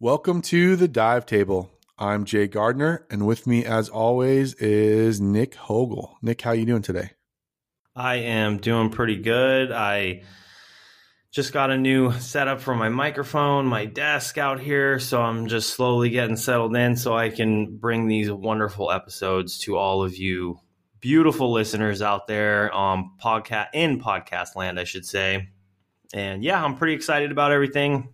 Welcome to The Dive Table. I'm Jay Gardner, and with me, as always, is Nick Hogel. Nick, how you doing today? I am doing pretty good. I just got a new setup for my microphone, my desk out here, so I'm just slowly getting settled in so I can bring these wonderful episodes to all of you beautiful listeners out there in podcast land, I should say. And yeah, I'm pretty excited about everything.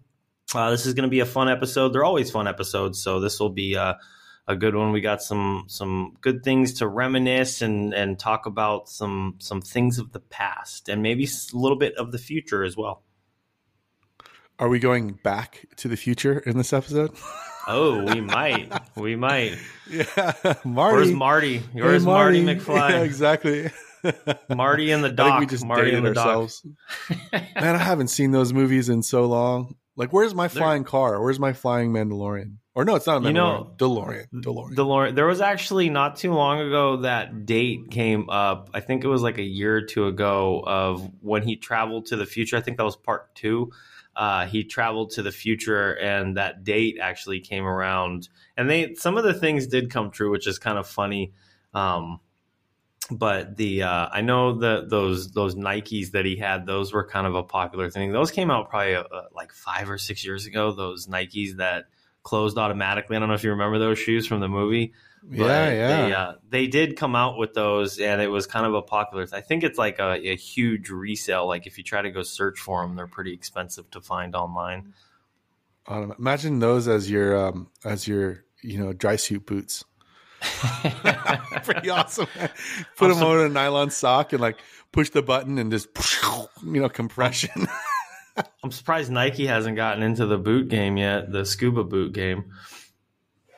This is going to be a fun episode. They're always fun episodes, so this will be a good one. We got some good things to reminisce and talk about some things of the past and maybe a little bit of the future as well. Are we going back to the future in this episode? Oh, we might. We might. Yeah, Marty. Where's Marty? Where's Marty McFly? Yeah, exactly. Marty and the Doc. I think we just dated ourselves. Man, I haven't seen those movies in so long. Like, where's my flying car? Where's my flying Mandalorian? Or no, it's not a Mandalorian. You know, DeLorean. There was actually not too long ago that date came up. I think it was like a year or two ago of when he traveled to the future. I think that was part 2. He traveled to the future, and that date actually came around. And some of the things did come true, which is kind of funny. But I know that those Nikes that he had, those were kind of a popular thing. Those came out probably like 5 or 6 years ago. Those Nikes that closed automatically. I don't know if you remember those shoes from the movie. Yeah. They did come out with those, and it was kind of a popular thing. I think it's like a huge resale. Like if you try to go search for them, they're pretty expensive to find online. Imagine those as your dry suit boots. Pretty awesome, man. Put them on a nylon sock and like push the button and just compression. I'm surprised Nike hasn't gotten into the boot game yet, the scuba boot game.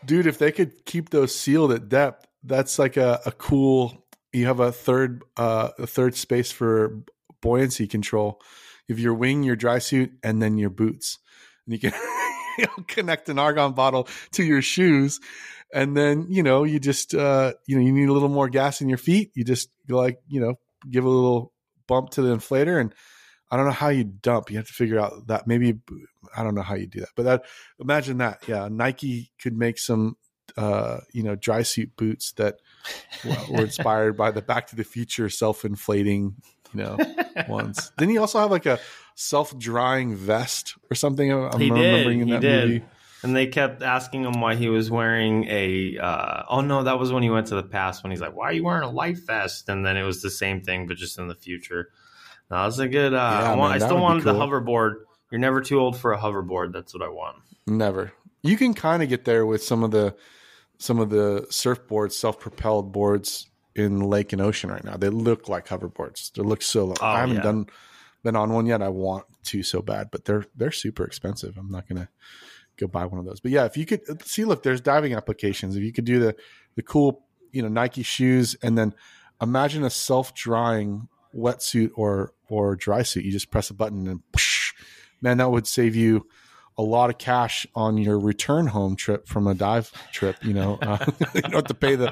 Dude, if they could keep those sealed at depth, that's like a cool. You have a third space for buoyancy control. If your wing, your dry suit, and then your boots, and you can connect an argon bottle to your shoes. And then, you just, you need a little more gas in your feet. You just give a little bump to the inflator. And I don't know how you dump. You have to figure out that maybe, I don't know how you do that. But imagine that. Yeah. Nike could make some, dry suit boots that were inspired by the Back to the Future self-inflating, ones. Didn't he also have like a self-drying vest or something? I'm remembering that movie. And they kept asking him why he was wearing that was when he went to the past, when he's like, why are you wearing a life vest? And then it was the same thing, but just in the future. No, that's a good, I still wanted the hoverboard. You're never too old for a hoverboard. That's what I want. Never. You can kind of get there with some of the surfboards, self-propelled boards in lake and ocean right now. They look like hoverboards. They look so low. I haven't been on one yet. I want to so bad, but they're super expensive. I'm not going to go buy one of those. But yeah, if you could see, look, there's diving applications. If you could do the cool, Nike shoes, and then imagine a self-drying wetsuit or dry suit. You just press a button and poosh, man, that would save you a lot of cash on your return home trip from a dive trip. You don't have to pay the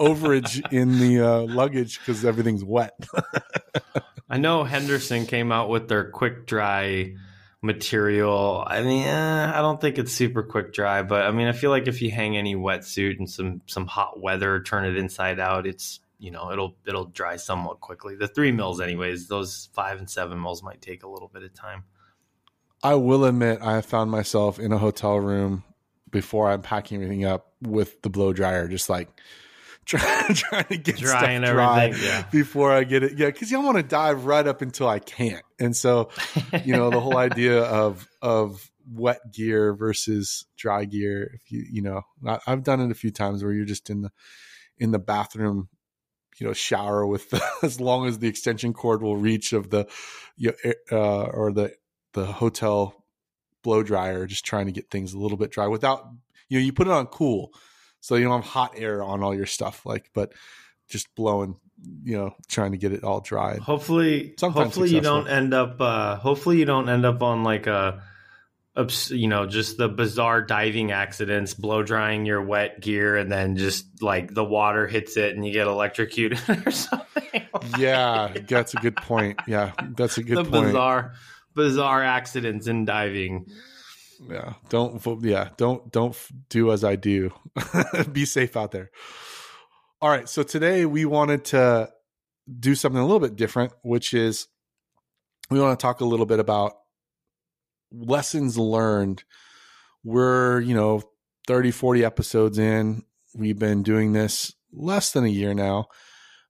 overage in the luggage because everything's wet. I know Henderson came out with their quick dry material. I mean, I don't think it's super quick dry, but I mean, I feel like if you hang any wetsuit in some hot weather, turn it inside out, it's it'll dry somewhat quickly. The 3 mils, anyways. Those 5 and 7 mils might take a little bit of time. I will admit, I found myself in a hotel room before I'm packing everything up with the blow dryer, just like trying to get drying stuff dry before I get it. Yeah, because you don't want to dive right up until I can't. And so, the whole idea of wet gear versus dry gear. If I've done it a few times where you're just in the bathroom, shower with as long as the extension cord will reach of the or the hotel blow dryer, just trying to get things a little bit dry without you put it on cool. So you don't have hot air on all your stuff, but just blowing, trying to get it all dried. Hopefully you don't end up. Hopefully you don't end up on like just the bizarre diving accidents, blow drying your wet gear, and then just like the water hits it and you get electrocuted or something. Yeah, that's a good point. Yeah, that's a good point. Bizarre accidents in diving. Yeah. Don't do as I do. Be safe out there. All right. So today we wanted to do something a little bit different, which is we want to talk a little bit about lessons learned. We're, 30, 40 episodes in. We've been doing this less than a year now,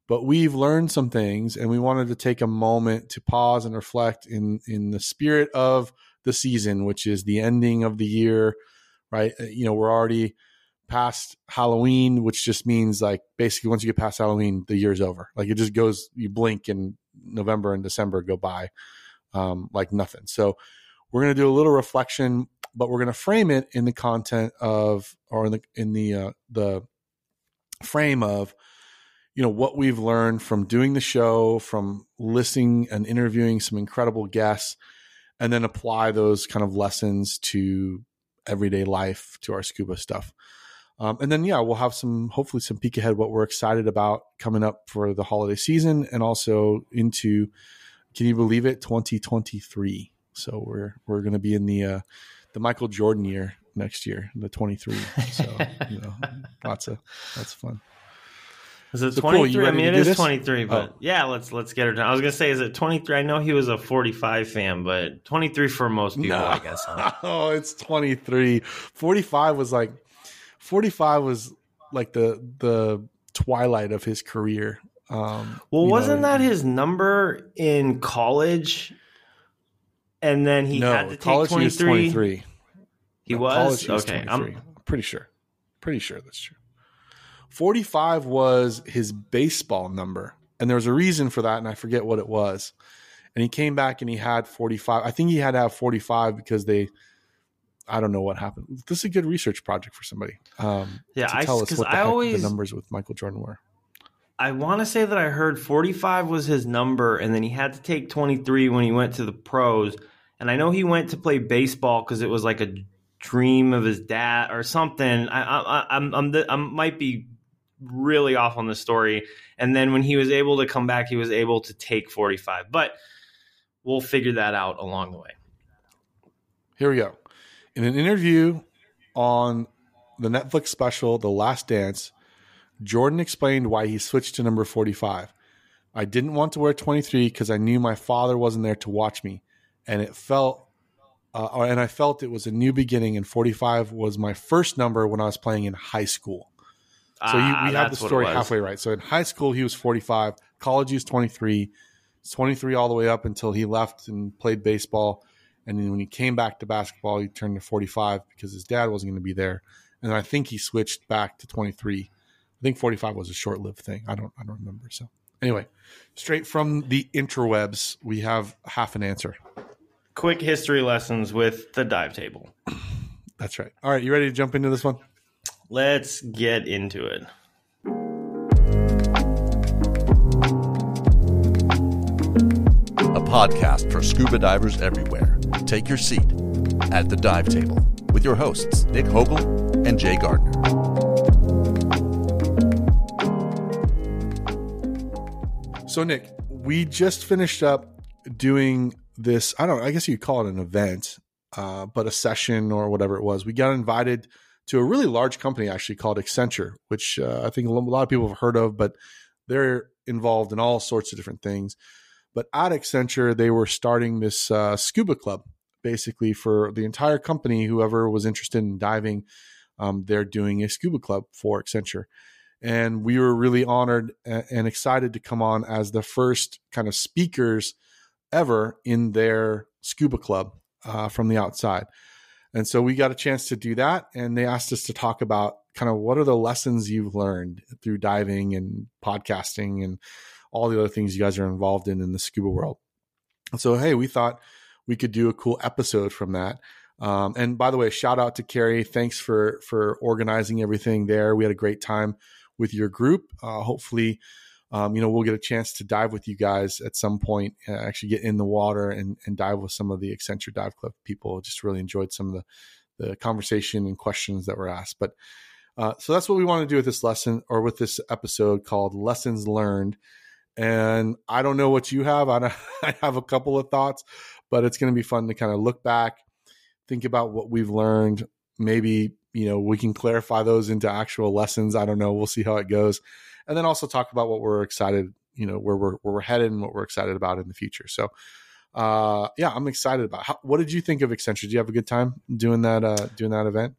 but we've learned some things, and we wanted to take a moment to pause and reflect in the spirit of the season, which is the ending of the year, right? We're already past Halloween, which just means like basically once you get past Halloween, the year's over. Like it just goes, you blink and November and December go by like nothing. So we're going to do a little reflection, but we're going to frame it in the content of, or in the frame of, what we've learned from doing the show, from listening and interviewing some incredible guests, and then apply those kind of lessons to everyday life, to our scuba stuff. And then, we'll have hopefully some peek ahead what we're excited about coming up for the holiday season and also into, can you believe it, 2023. So we're going to be in the Michael Jordan year next year, the 23. So, that's fun. Is it 23? Cool. I mean, it is 23, but let's get her done. I was going to say, is it 23? I know he was a 45 fan, but 23 for most people, no. I guess. Huh? Oh, it's 23. 45 was like the twilight of his career. Wasn't that his number in college? And then he had to take 23? He was 23. He was 23. I'm pretty sure that's true. 45 was his baseball number, and there was a reason for that, and I forget what it was. And he came back and he had 45. I think he had to have 45 because I don't know what happened. This is a good research project for somebody. To tell us what the numbers with Michael Jordan were. I want to say that I heard 45 was his number, and then he had to take 23 when he went to the pros. And I know he went to play baseball because it was like a dream of his dad or something. I might be really off on the story. And then when he was able to come back, he was able to take 45, but we'll figure that out along the way. Here we go. In an interview on the Netflix special, The Last Dance, Jordan explained why he switched to number 45. I didn't want to wear 23 because I knew my father wasn't there to watch me, and I felt it was a new beginning, and 45 was my first number when I was playing in high school. So we have the story halfway right. So in high school, he was 45. College, he was 23. It's 23 all the way up until he left and played baseball. And then when he came back to basketball, he turned to 45 because his dad wasn't going to be there. And I think he switched back to 23. I think 45 was a short-lived thing. I don't remember. So anyway, straight from the interwebs, we have half an answer. Quick history lessons with the dive table. That's right. All right, you ready to jump into this one? Let's get into it. A podcast for scuba divers everywhere. Take your seat at the dive table with your hosts, Nick Hogel and Jay Gardner. So, Nick, we just finished up doing this, I guess you'd call it an event, but a session or whatever it was. We got invited to a really large company actually called Accenture, which I think a lot of people have heard of, but they're involved in all sorts of different things. But at Accenture, they were starting this scuba club, basically for the entire company. Whoever was interested in diving, they're doing a scuba club for Accenture. And we were really honored and excited to come on as the first kind of speakers ever in their scuba club from the outside. And so we got a chance to do that, and they asked us to talk about kind of what are the lessons you've learned through diving and podcasting and all the other things you guys are involved in the scuba world. And so, hey, we thought we could do a cool episode from that. And by the way, shout out to Carrie. Thanks for organizing everything there. We had a great time with your group. Hopefully, we'll get a chance to dive with you guys at some point, actually get in the water and dive with some of the Accenture Dive Club people. Just really enjoyed some of the conversation and questions that were asked. But so that's what we want to do with this lesson, or with this episode called Lessons Learned. And I don't know what you have. I have a couple of thoughts, but it's going to be fun to kind of look back, think about what we've learned. Maybe, you know, we can clarify those into actual lessons. I don't know. We'll see how it goes. And then also talk about what we're excited, you know, where we're headed and what we're excited about in the future. So, yeah, I'm excited about how, what did you think of Accenture? Did you have a good time doing that event?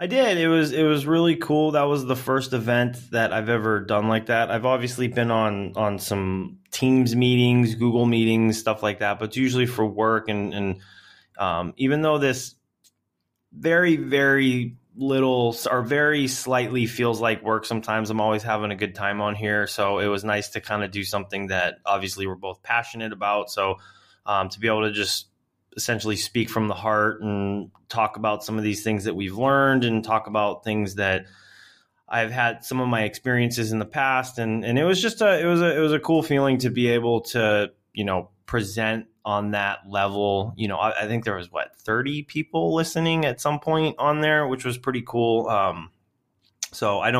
I did. It was really cool. That was the first event that I've ever done like that. I've obviously been on some Teams meetings, Google meetings, stuff like that, but it's usually for work. And even though this very, very little or very slightly feels like work sometimes, I'm always having a good time on here. So it was nice to kind of do something that obviously we're both passionate about. So to be able to just essentially speak from the heart and talk about some of these things that we've learned and talk about things that I've had some of my experiences in the past. And it was just it was a cool feeling to be able to, you know, present on that level. You know, I think there was 30 people listening at some point on there, which was pretty cool. So I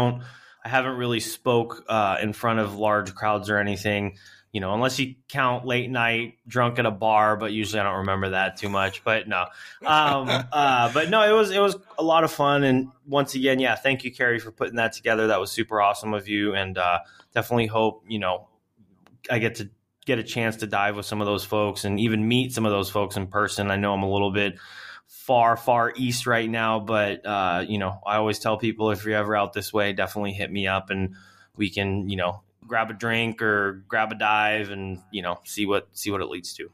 haven't really spoke in front of large crowds or anything. You know, unless you count late night drunk at a bar, but usually I don't remember that too much. But no, it was a lot of fun. And once again, yeah, thank you, Carrie, for putting that together. That was super awesome of you, and definitely hope, you know, I get to get a chance to dive with some of those folks and even meet some of those folks in person. I know I'm a little bit far east right now, but you know, I always tell people if you're ever out this way, definitely hit me up and we can, you know, grab a drink or grab a dive and, you know, see what it leads to.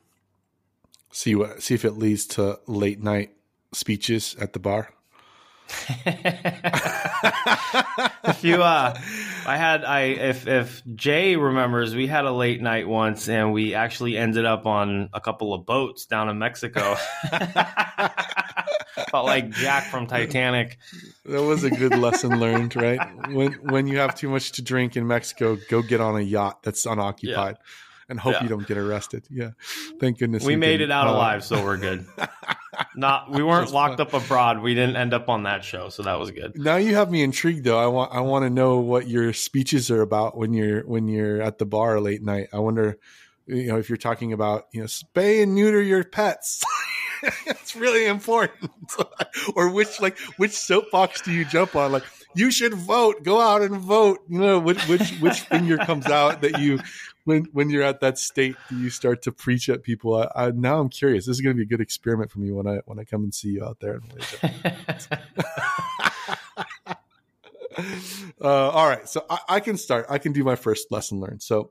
See if it leads to late night speeches at the bar. If Jay remembers, we had a late night once and we actually ended up on a couple of boats down in Mexico. Felt like Jack from Titanic. That was a good lesson learned, right? When you have too much to drink in Mexico, go get on a yacht that's unoccupied and hope you don't get arrested. Yeah. Thank goodness. We made it out alive, so we're good. We weren't locked up abroad. We didn't end up on that show, so that was good. Now you have me intrigued though. I want to know what your speeches are about when you're at the bar late night. I wonder, you know, if you're talking about, you know, spay and neuter your pets. It's really important. Or which soapbox do you jump on? Like, you should vote. Go out and vote. You know, which finger comes out that you when you're at that state, do you start to preach at people? Now I'm curious. This is going to be a good experiment for me when I come and see you out there in Malaysia. All right, so I can start. I can do my first lesson learned. So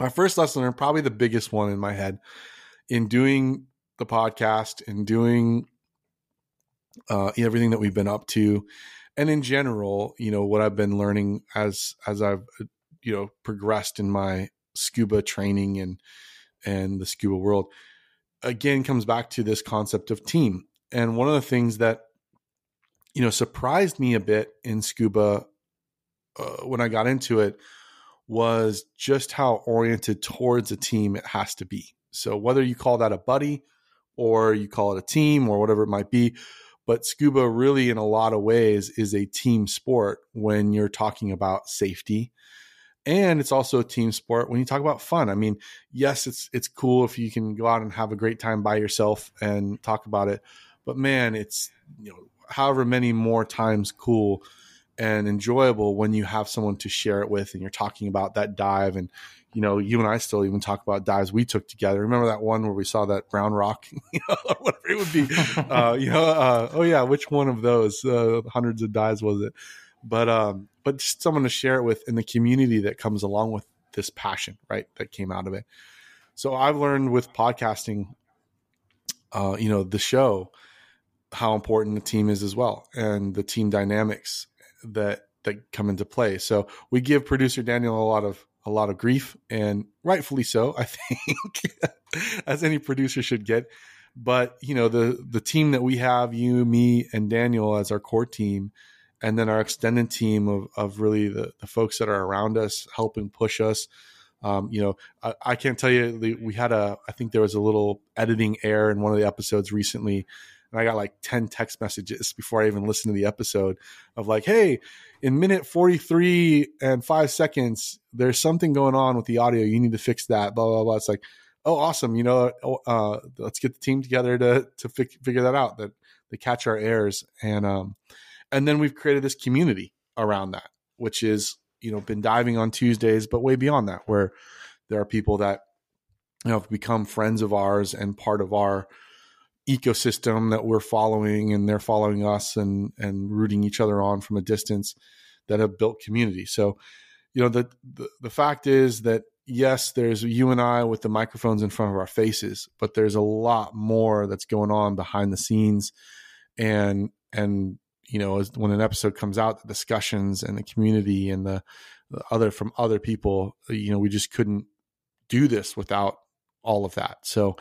my first lesson learned, probably the biggest one in my head, in doing the podcast and doing everything that we've been up to, and in general, you know, what I've been learning as I've, you know, progressed in my scuba training and the scuba world, again, comes back to this concept of team. And one of the things that, you know, surprised me a bit in scuba when I got into it was just how oriented towards a team it has to be. So whether you call that a buddy or you call it a team or whatever it might be, but scuba really in a lot of ways is a team sport when you're talking about safety. And it's also a team sport when you talk about fun. I mean, yes, it's cool if you can go out and have a great time by yourself and talk about it, but man, it's, you know, however many more times cool and enjoyable when you have someone to share it with and you're talking about that dive. And, you know, you and I still even talk about dives we took together. Remember that one where we saw that brown rock, you know, or whatever it would be, oh yeah, which one of those hundreds of dives was it? But just someone to share it with in the community that comes along with this passion, right, that came out of it. So I've learned with podcasting, you know, the show, how important the team is as well, and the team dynamics that come into play. So we give producer Daniel a lot of grief, and rightfully so, I think, as any producer should get. But, you know, the team that we have, you, me, and Daniel as our core team, and then our extended team of really the folks that are around us, helping push us. You know, I can't tell you, we had I think there was a little editing error in one of the episodes recently, and I got like 10 text messages before I even listened to the episode of like, hey, in minute 43 and 5 seconds, there's something going on with the audio. You need to fix that, blah, blah, blah. It's like, oh, awesome, you know, let's get the team together to figure that out, that they catch our errors. And then we've created this community around that, which is, you know, been diving on Tuesdays, but way beyond that, where there are people that, you know, have become friends of ours and part of our ecosystem that we're following, and they're following us and rooting each other on from a distance, that have built community. So, you know, the fact is that, yes, there's you and I with the microphones in front of our faces, but there's a lot more that's going on behind the scenes. And, you know, as when an episode comes out, the discussions and the community and the other from other people, you know, we just couldn't do this without all of that. So,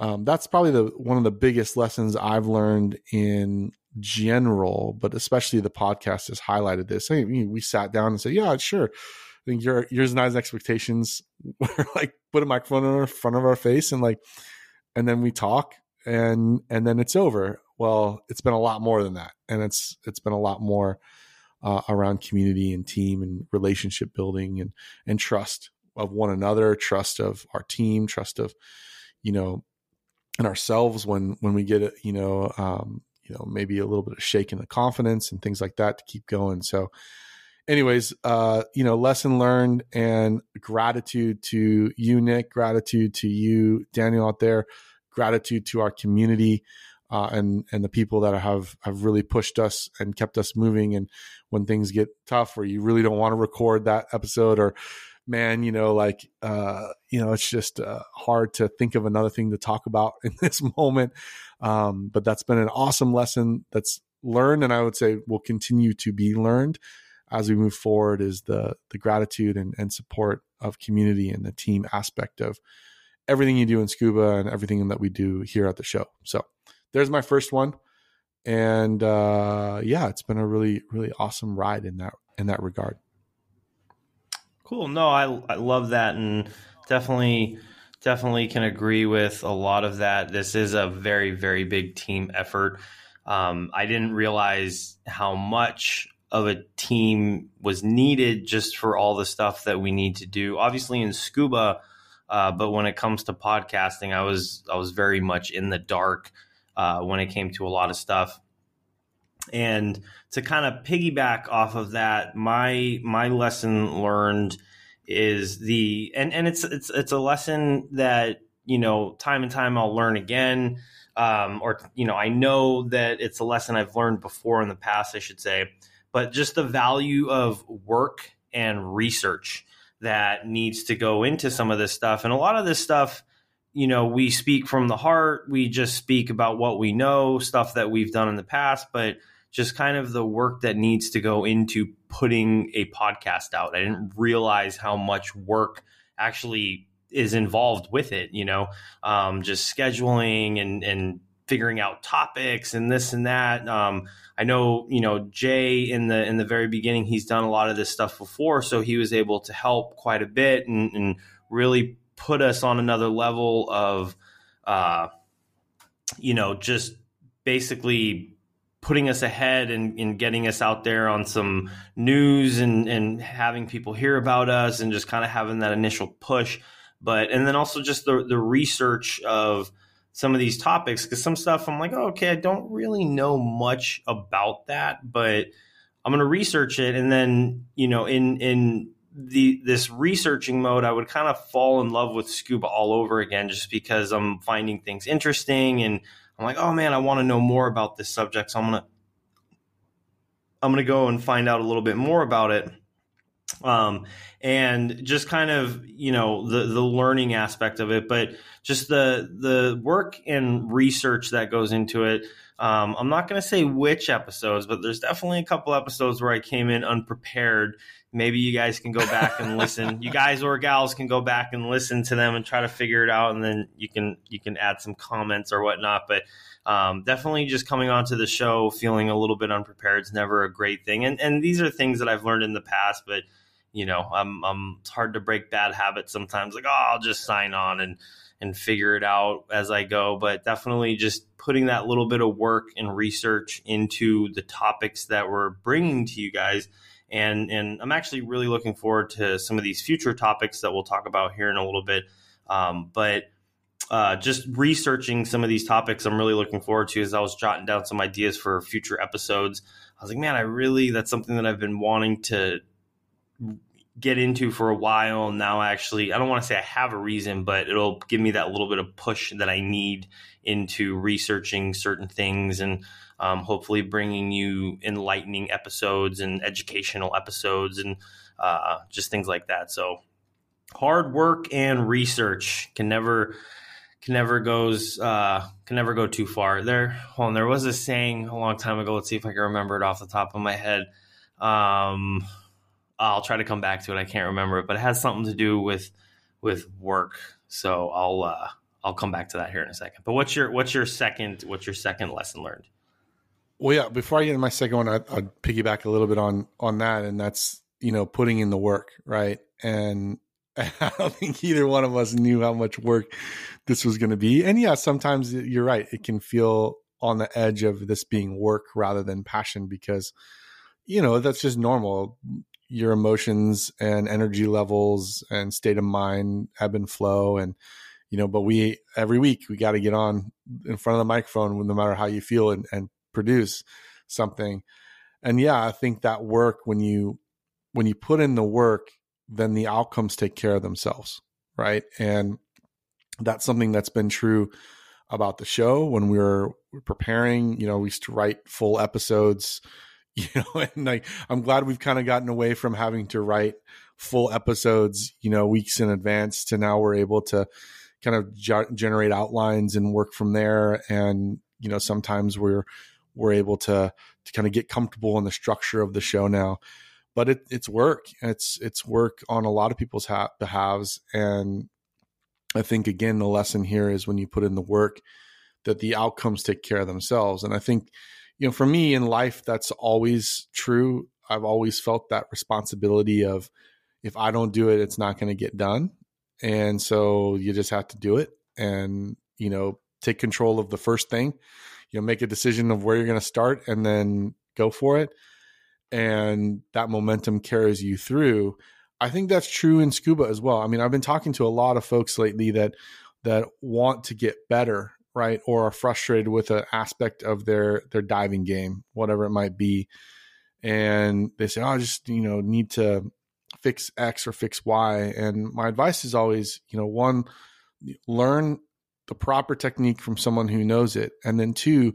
that's probably one of the biggest lessons I've learned in general, but especially the podcast has highlighted this. I mean, we sat down and said, yeah, sure. I think yours and I's expectations were like, put a microphone in front of our face and then we talk and then it's over. Well, it's been a lot more than that. And it's been a lot more around community and team and relationship building and trust of one another, trust of our team, trust of, you know, and ourselves when we get, maybe a little bit of shake in the confidence and things like that to keep going. So anyways, lesson learned, and gratitude to you, Nick, gratitude to you, Daniel, out there, gratitude to our community, and the people that have really pushed us and kept us moving. And when things get tough or you really don't want to record that episode, or man, it's just hard to think of another thing to talk about in this moment. But that's been an awesome lesson that's learned, and I would say will continue to be learned as we move forward, is the gratitude and support of community and the team aspect of everything you do in scuba and everything that we do here at the show. So there's my first one. And it's been a really, really awesome ride in that regard. Cool. No, I love that, and definitely can agree with a lot of that. This is a very, very big team effort. I didn't realize how much of a team was needed just for all the stuff that we need to do, obviously in scuba, but when it comes to podcasting, I was very much in the dark when it came to a lot of stuff. And to kind of piggyback off of that, my lesson learned is it's a lesson that, you know, time and time I'll learn again. I know that it's a lesson I've learned before in the past, I should say, but just the value of work and research that needs to go into some of this stuff. And a lot of this stuff, you know, we speak from the heart. We just speak about what we know, stuff that we've done in the past, but just kind of the work that needs to go into putting a podcast out. I didn't realize how much work actually is involved with it, you know, just scheduling and figuring out topics and this and that. I know, you know, Jay in the very beginning, he's done a lot of this stuff before, so he was able to help quite a bit and really put us on another level of, just basically putting us ahead and getting us out there on some news and having people hear about us and just kind of having that initial push. And then also just the research of some of these topics, because some stuff I'm like, oh, okay, I don't really know much about that, but I'm going to research it. And then, you know, in this researching mode, I would kind of fall in love with scuba all over again, just because I'm finding things interesting and I'm like, oh man, I want to know more about this subject. So I'm going to go and find out a little bit more about it. And just kind of, you know, the learning aspect of it, but just the work and research that goes into it. I'm not going to say which episodes, but there's definitely a couple episodes where I came in unprepared. Maybe you guys can go back and listen. You guys or gals can go back and listen to them and try to figure it out. And then you can add some comments or whatnot, but, definitely just coming onto the show feeling a little bit unprepared is never a great thing. And these are things that I've learned in the past, but you know, it's hard to break bad habits sometimes. Like, oh, I'll just sign on and figure it out as I go. But definitely just putting that little bit of work and research into the topics that we're bringing to you guys. And I'm actually really looking forward to some of these future topics that we'll talk about here in a little bit. But just researching some of these topics I'm really looking forward to as I was jotting down some ideas for future episodes. I was like, man, that's something that I've been wanting to get into for a while. Now I don't want to say I have a reason, but it'll give me that little bit of push that I need into researching certain things and hopefully bringing you enlightening episodes and educational episodes and just things like that. So hard work and research can never go too far there. Hold on. There was a saying a long time ago. Let's see if I can remember it off the top of my head. I'll try to come back to it. I can't remember it, but it has something to do with work. So I'll come back to that here in a second. But what's your second lesson learned? Well, yeah, before I get into my second one, I'd piggyback a little bit on that. And that's, putting in the work, right? And I don't think either one of us knew how much work this was going to be. And yeah, sometimes you're right. It can feel on the edge of this being work rather than passion because, that's just normal. Your emotions and energy levels and state of mind ebb and flow. And, but every week we got to get on in front of the microphone, no matter how you feel, and produce something. And yeah, I think that work, when you put in the work, then the outcomes take care of themselves. Right. And that's something that's been true about the show. When we were preparing, we used to write full episodes, and I'm glad we've kind of gotten away from having to write full episodes, weeks in advance to now we're able to kind of generate outlines and work from there. And, sometimes we're able to kind of get comfortable in the structure of the show now, but it's work. It's work on a lot of people's behalves. And I think, again, the lesson here is when you put in the work that the outcomes take care of themselves. And I think, for me in life, that's always true. I've always felt that responsibility of if I don't do it, it's not going to get done. And so you just have to do it and, take control of the first thing, make a decision of where you're going to start and then go for it. And that momentum carries you through. I think that's true in scuba as well. I mean, I've been talking to a lot of folks lately that want to get better, right? Or are frustrated with an aspect of their diving game, whatever it might be. And they say, I just, need to fix X or fix Y. And my advice is always, one, learn the proper technique from someone who knows it. And then two,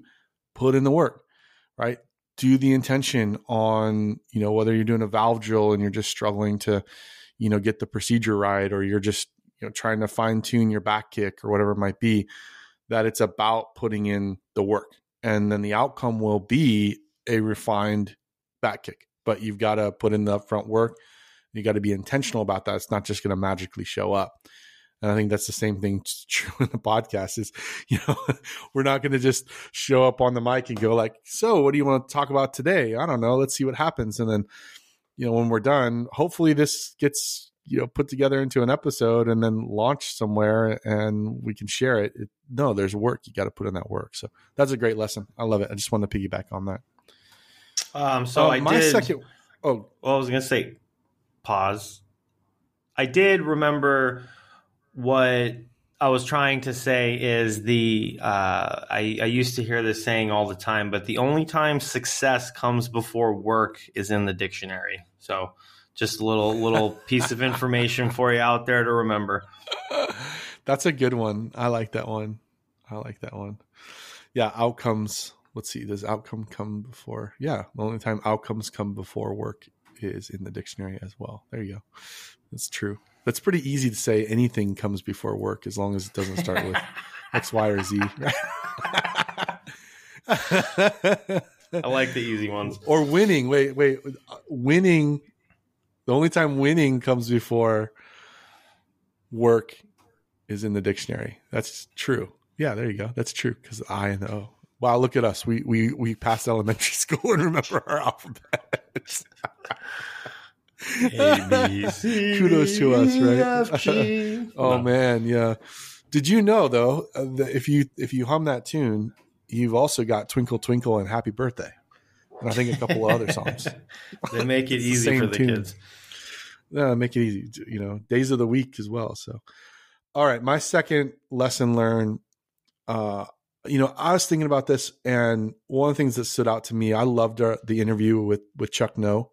put in the work, right? Do the intention on, whether you're doing a valve drill and you're just struggling to, get the procedure right, or you're just, trying to fine tune your back kick or whatever it might be. That it's about putting in the work, and then the outcome will be a refined back kick, but you've got to put in the upfront work. You got to be intentional about that. It's not just going to magically show up. And I think that's the same thing true in the podcast is, we're not going to just show up on the mic and go like, so what do you want to talk about today? I don't know. Let's see what happens. And then, when we're done, hopefully this gets put together into an episode and then launch somewhere and we can share it. No, there's work. You got to put in that work. So that's a great lesson. I love it. I just wanted to piggyback on that. I was going to say, pause. I did remember what I was trying to say is I used to hear this saying all the time, but the only time success comes before work is in the dictionary. So just a little piece of information for you out there to remember. That's a good one. I like that one. Yeah, outcomes. Let's see. Does outcome come before? Yeah, the only time outcomes come before work is in the dictionary as well. There you go. That's true. That's pretty easy to say. Anything comes before work as long as it doesn't start with X, Y, or Z. I like the easy ones. Or winning. Wait. Winning. The only time winning comes before work is in the dictionary. That's true. Yeah, there you go. That's true because the I and the O. Wow, look at us. We passed elementary school and remember our alphabets. A, B, C, kudos to us, right? Oh man, yeah. Did you know though that if you hum that tune, you've also got Twinkle Twinkle and Happy Birthday. And I think a couple of other songs. They make it easy for the kids. Yeah, make it easy. Days of the week as well. So, All right. My second lesson learned, I was thinking about this, and one of the things that stood out to me, I loved the interview with Chuck Noe,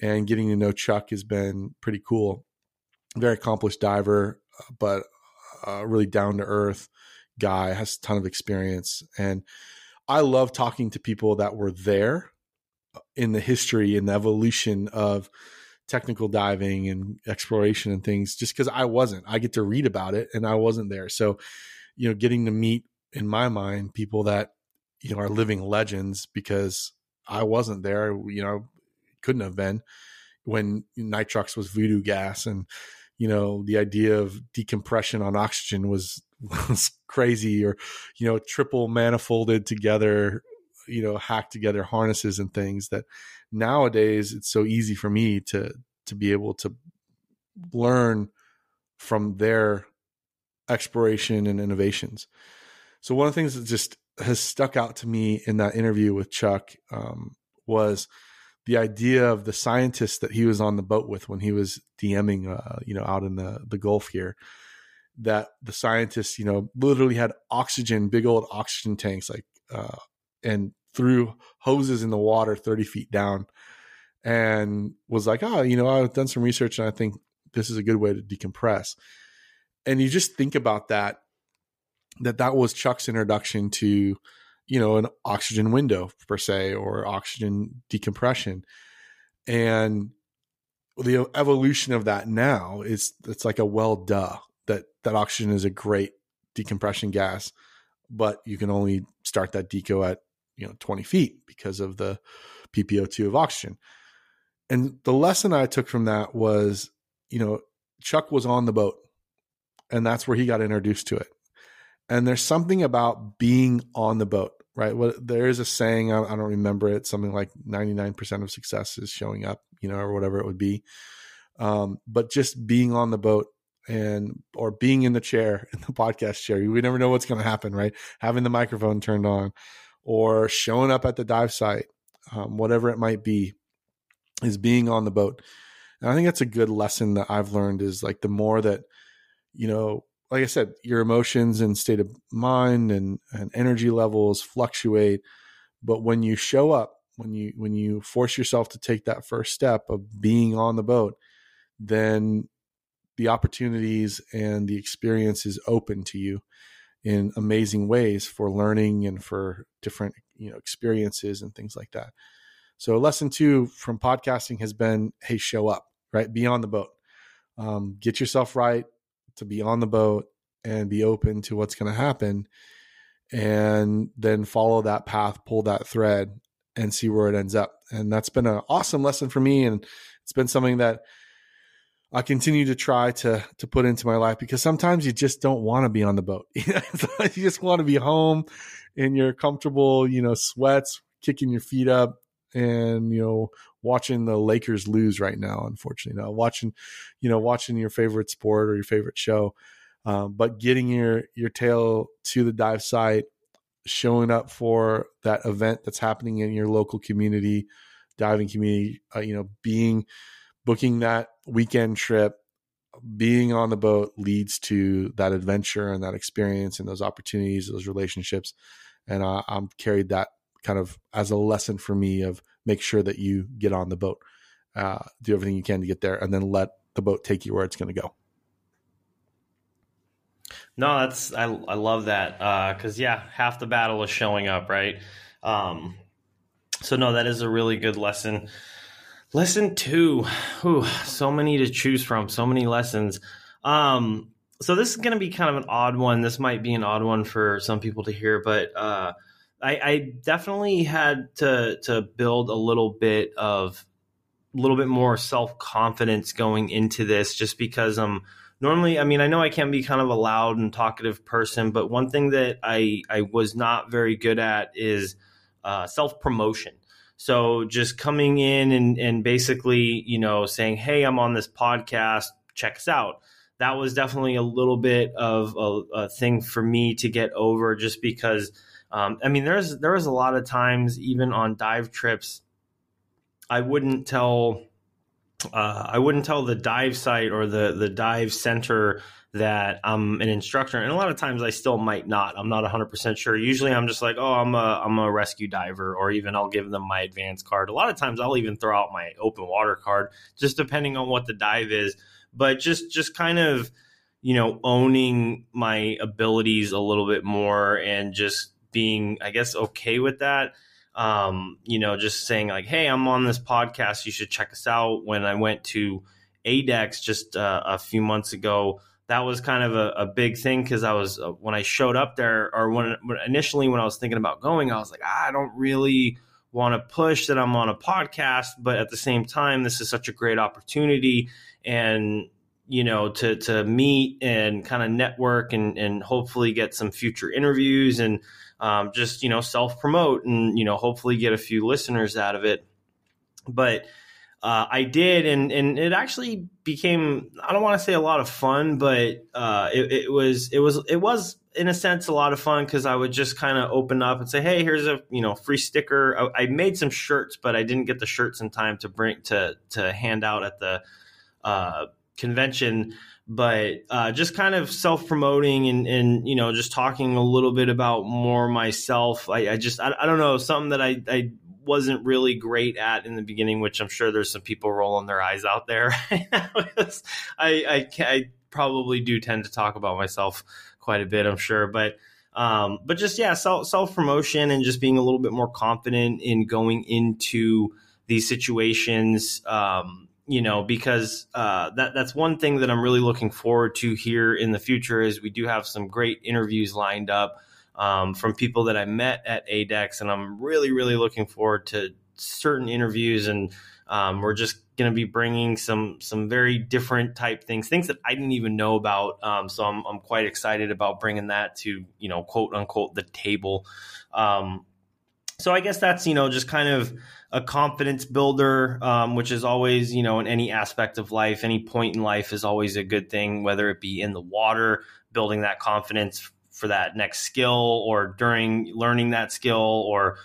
and getting to know Chuck has been pretty cool. Very accomplished diver, but really down to earth guy, has a ton of experience. And I love talking to people that were there in the history and the evolution of technical diving and exploration and things, just because I wasn't. I get to read about it, and I wasn't there. So, getting to meet, in my mind, people that, are living legends, because I wasn't there, couldn't have been, when nitrox was voodoo gas, and, the idea of decompression on oxygen was crazy, or, triple manifolded together, hacked together harnesses and things that nowadays it's so easy for me to be able to learn from their exploration and innovations. So one of the things that just has stuck out to me in that interview with Chuck was the idea of the scientist that he was on the boat with when he was DMing, out in the Gulf here, that the scientist, literally had oxygen, big old oxygen tanks, and threw hoses in the water 30 feet down, and was like, I've done some research, and I think this is a good way to decompress. And you just think about that was Chuck's introduction to, an oxygen window per se, or oxygen decompression. And the evolution of that now is, it's like a that oxygen is a great decompression gas, but you can only start that deco at, 20 feet because of the PPO2 of oxygen. And the lesson I took from that was, Chuck was on the boat, and that's where he got introduced to it. And there's something about being on the boat, right? There is a saying, I don't remember it, something like 99% of success is showing up, or whatever it would be. But just being on the boat, or being in the chair, in the podcast chair, we never know what's going to happen, right? Having the microphone turned on, or showing up at the dive site, whatever it might be, is being on the boat. And I think that's a good lesson that I've learned, is like, the more that, like I said, your emotions and state of mind and energy levels fluctuate. But when you show up, when you force yourself to take that first step of being on the boat, then the opportunities and the experience is open to you in amazing ways for learning and for different, experiences and things like that. So lesson 2 from podcasting has been, hey, show up, right? Be on the boat, get yourself right to be on the boat, and be open to what's going to happen, and then follow that path, pull that thread, and see where it ends up. And that's been an awesome lesson for me. And it's been something that I continue to try to put into my life, because sometimes you just don't want to be on the boat. You just want to be home in your comfortable, sweats, kicking your feet up, and, watching the Lakers lose right now, unfortunately, watching your favorite sport or your favorite show. But getting your tail to the dive site, showing up for that event that's happening in your local community, diving community, booking that weekend trip, being on the boat leads to that adventure and that experience and those opportunities, those relationships. And I'm carried that kind of as a lesson for me of, make sure that you get on the boat, do everything you can to get there, and then let the boat take you where it's going to go. No, I love that. 'Cause half the battle is showing up, right? So no, that is a really good lesson. Lesson 2, so many to choose from, so many lessons. So this is going to be kind of an odd one. This might be an odd one for some people to hear, but, I definitely had to build a little bit more self-confidence going into this, just because normally, I know I can be kind of a loud and talkative person, but one thing that I was not very good at is self-promotion. So just coming in and basically, saying, hey, I'm on this podcast, check us out. That was definitely a little bit of a thing for me to get over, just because there was a lot of times, even on dive trips, I wouldn't tell the dive site or the dive center that I'm an instructor, and a lot of times I still might not. I'm not 100% sure. Usually I'm just like, oh, I'm a rescue diver, or even I'll give them my advanced card. A lot of times I'll even throw out my open water card, just depending on what the dive is. But just kind of, you know, owning my abilities a little bit more and just being, I guess, okay with that. You know, just saying like, hey, I'm on this podcast, you should check us out. When I went to ADEX just a few months ago, that was kind of a big thing, because I was when I showed up there, or when I was thinking about going, I was like, I don't really want to push that I'm on a podcast, but at the same time, this is such a great opportunity, and you know, to meet and kind of network and hopefully get some future interviews and just, you know, self-promote and, you know, hopefully get a few listeners out of it. But I did, and it actually became, I don't want to say a lot of fun, but it was in a sense a lot of fun, because I would just kind of open up and say, hey, here's a, you know, free sticker. I made some shirts, but I didn't get the shirts in time to bring to hand out at the convention, but just kind of self-promoting and, you know, just talking a little bit about more myself. I don't know, something that I wasn't really great at in the beginning, which I'm sure there's some people rolling their eyes out there. I probably do tend to talk about myself quite a bit, I'm sure, but just, yeah, self-promotion and just being a little bit more confident in going into these situations, you know, because that's one thing that I'm really looking forward to here in the future is we do have some great interviews lined up from people that I met at ADEX. And I'm really, really looking forward to certain interviews. And we're just going to be bringing some very different type things that I didn't even know about. So I'm quite excited about bringing that to, you know, quote unquote, the table. So I guess that's, you know, just kind of a confidence builder, which is always, you know, in any aspect of life, any point in life is always a good thing, whether it be in the water, building that confidence for that next skill, or during learning that skill, or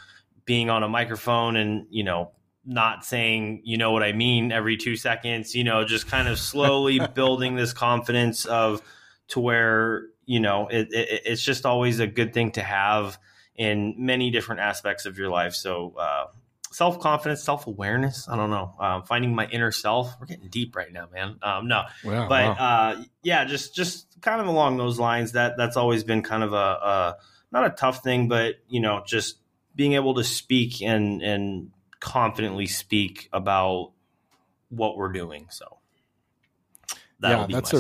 being on a microphone and, you know, not saying, you know what I mean, every 2 seconds, you know, just kind of slowly building this confidence of to where, you know, it's just always a good thing to have in many different aspects of your life. So, self-confidence, self-awareness, I don't know, finding my inner self. We're getting deep right now, man. Yeah, just kind of along those lines, that's always been kind of a not a tough thing, but, you know, just being able to speak and confidently speak about what we're doing. So that's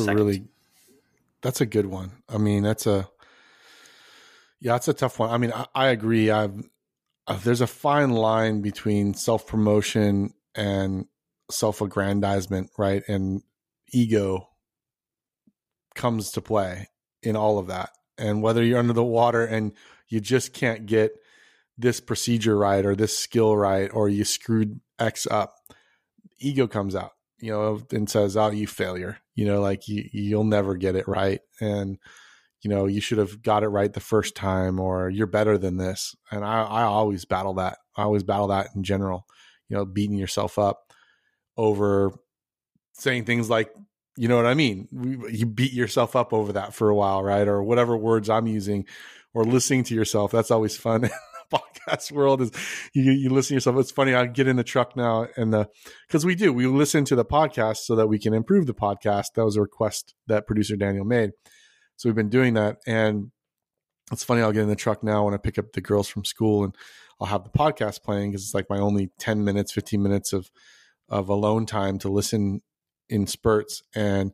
a good one. I mean, that's a tough one. I mean, I agree. There's a fine line between self-promotion and self-aggrandizement, right? And ego comes to play in all of that. And whether you're under the water and you just can't get this procedure right, or this skill right, or you screwed X up, ego comes out, you know, and says, oh, you failure, you know, like you'll never get it right. And you know, you should have got it right the first time, or you're better than this. And I always battle that. I always battle that in general, you know, beating yourself up over saying things like, you know what I mean? You beat yourself up over that for a while, right? Or whatever words I'm using, or listening to yourself. That's always fun in the podcast world is you listen to yourself. It's funny. I get in the truck now because we listen to the podcast so that we can improve the podcast. That was a request that producer Daniel made. So we've been doing that, and it's funny, I'll get in the truck now when I pick up the girls from school, and I'll have the podcast playing because it's like my only 10 minutes, 15 minutes of alone time to listen in spurts. And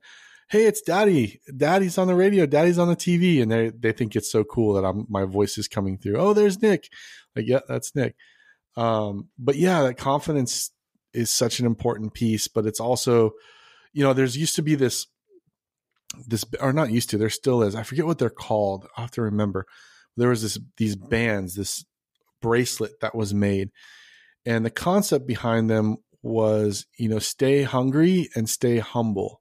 hey, it's Daddy. Daddy's on the radio. Daddy's on the TV. And they think it's so cool that my voice is coming through. Oh, there's Nick. Like, yeah, that's Nick. But yeah, that confidence is such an important piece, but it's also, you know, there's used to be this or not used to, there still is. I forget what they're called. I have to remember. There was these bands, this bracelet that was made. And the concept behind them was, you know, stay hungry and stay humble.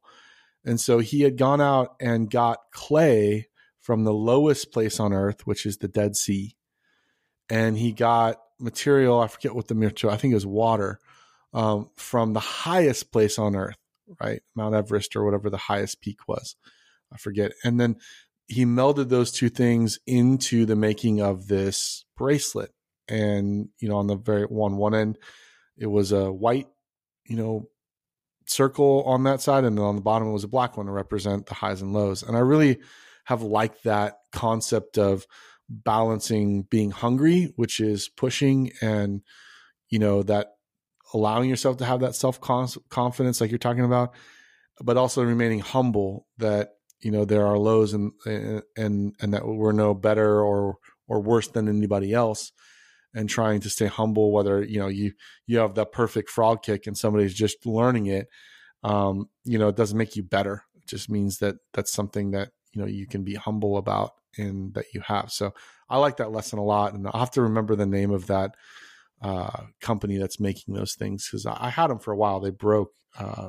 And so he had gone out and got clay from the lowest place on earth, which is the Dead Sea. And he got material, I forget what the material, I think it was water, from the highest place on earth. Right? Mount Everest, or whatever the highest peak was. I forget. And then he melded those two things into the making of this bracelet. And, you know, on the very one end, it was a white, you know, circle on that side. And then on the bottom, it was a black one to represent the highs and lows. And I really have liked that concept of balancing being hungry, which is pushing, and, you know, that allowing yourself to have that self-confidence like you're talking about, but also remaining humble that, you know, there are lows and that we're no better or worse than anybody else, and trying to stay humble, whether, you know, you have the perfect frog kick and somebody's just learning it, you know, it doesn't make you better. It just means that that's something that, you know, you can be humble about and that you have. So I like that lesson a lot. And I'll have to remember the name of that company that's making those things, because I had them for a while. They broke,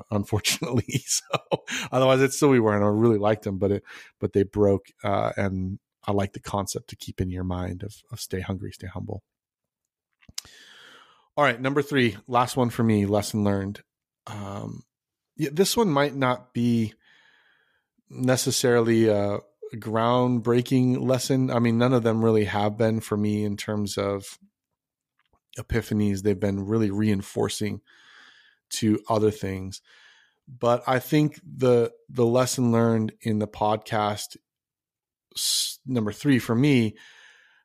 unfortunately. So otherwise it's still be wearing. I really liked them, but they broke. And I like the concept to keep in your mind of stay hungry, stay humble. All right. Number three, last one for me, lesson learned. Yeah, this one might not be necessarily a groundbreaking lesson. I mean, none of them really have been for me in terms of epiphanies. They've been really reinforcing to other things. But I think the lesson learned in the podcast, number three for me,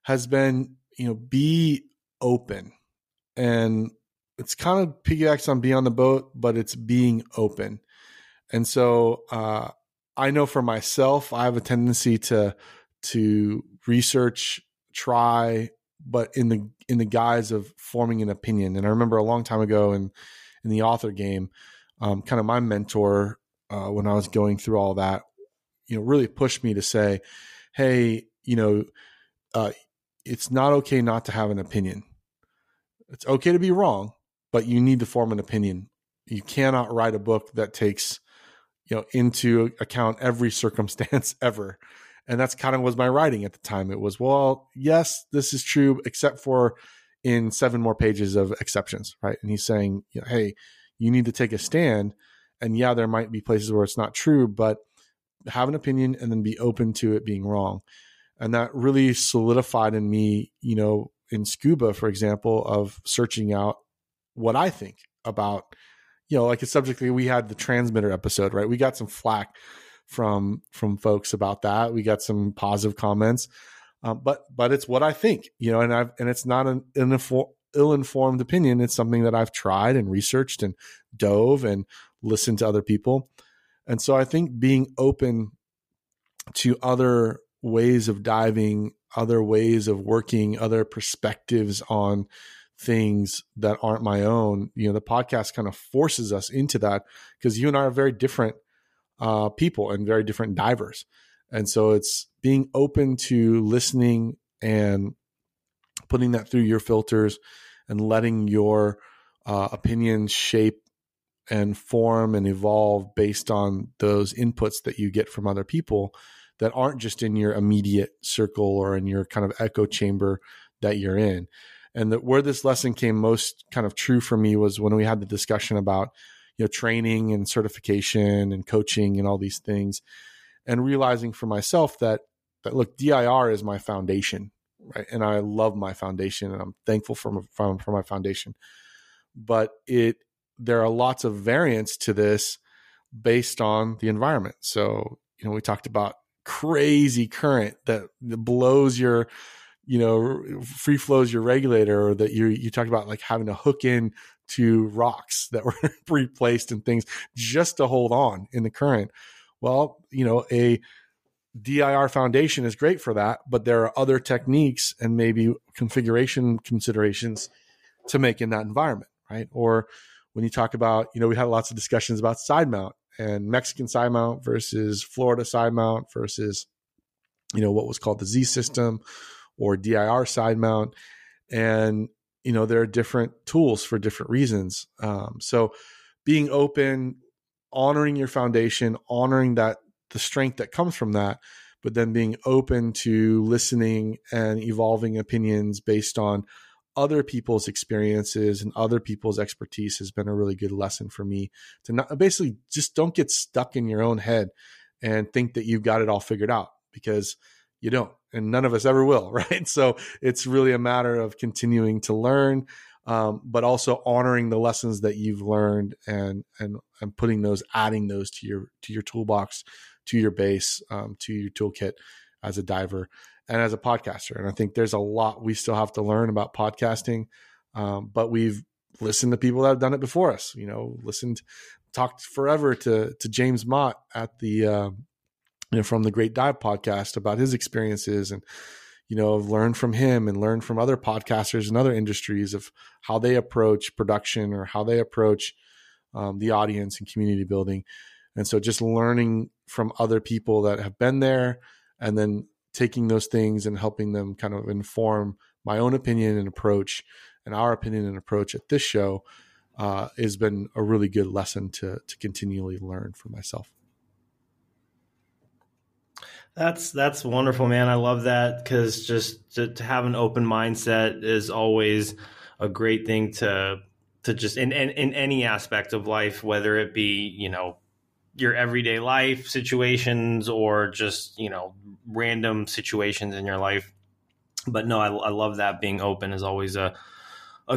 has been, you know, be open. And it's kind of piggybacks on be on the boat, but it's being open. And so, I know for myself, I have a tendency to research, try, but in the guise of forming an opinion. And I remember a long time ago in the author game, kind of my mentor, when I was going through all that, you know, really pushed me to say, hey, you know, it's not okay not to have an opinion. It's okay to be wrong, but you need to form an opinion. You cannot write a book that takes, you know, into account every circumstance ever. And that's kind of was my writing at the time. It was, well, yes, this is true, except for in 7 more pages of exceptions, right? And he's saying, you know, hey, you need to take a stand. And yeah, there might be places where it's not true, but have an opinion and then be open to it being wrong. And that really solidified in me, you know, in scuba, for example, of searching out what I think about, you know, like a subject that we had the transmitter episode, right? We got some flack from folks about that. We got some positive comments, but it's what I think, you know, and it's not an ill-informed opinion. It's something that I've tried and researched and dove and listened to other people. And so I think being open to other ways of diving, other ways of working, other perspectives on things that aren't my own, you know, the podcast kind of forces us into that, because you and I are very different people and very different divers. And so it's being open to listening and putting that through your filters and letting your opinions shape and form and evolve based on those inputs that you get from other people that aren't just in your immediate circle or in your kind of echo chamber that you're in. And where this lesson came most kind of true for me was when we had the discussion about, you know, training and certification and coaching and all these things, and realizing for myself that look, DIR is my foundation, right? And I love my foundation and I'm thankful for my foundation, but there are lots of variants to this based on the environment. So, you know, we talked about crazy current that blows your, you know, free flows your regulator, or that you talked about like having to hook in to rocks that were replaced and things just to hold on in the current. Well, you know, a DIR foundation is great for that, but there are other techniques and maybe configuration considerations to make in that environment, right? Or when you talk about, you know, we had lots of discussions about side mount and Mexican side mount versus Florida side mount versus, you know, what was called the Z system or DIR side mount. And, you know, there are different tools for different reasons. So being open, honoring your foundation, honoring that the strength that comes from that, but then being open to listening and evolving opinions based on other people's experiences and other people's expertise has been a really good lesson for me to not basically just don't get stuck in your own head and think that you've got it all figured out, because you don't, and none of us ever will, right? So it's really a matter of continuing to learn, but also honoring the lessons that you've learned and putting those, adding those to your toolbox, to your base, to your toolkit as a diver and as a podcaster. And I think there's a lot we still have to learn about podcasting, but we've listened to people that have done it before us. You know, talked forever to James Mott at the from the Great Dive podcast about his experiences, and learned from him and learned from other podcasters in other industries of how they approach production or how they approach the audience and community building. And so just learning from other people that have been there, and then taking those things and helping them kind of inform my own opinion and approach, and our opinion and approach at this show has been a really good lesson to continually learn for myself. That's wonderful, man. I love that, because just to have an open mindset is always a great thing to just in any aspect of life, whether it be, your everyday life situations or just, random situations in your life. But no, I love that being open is always a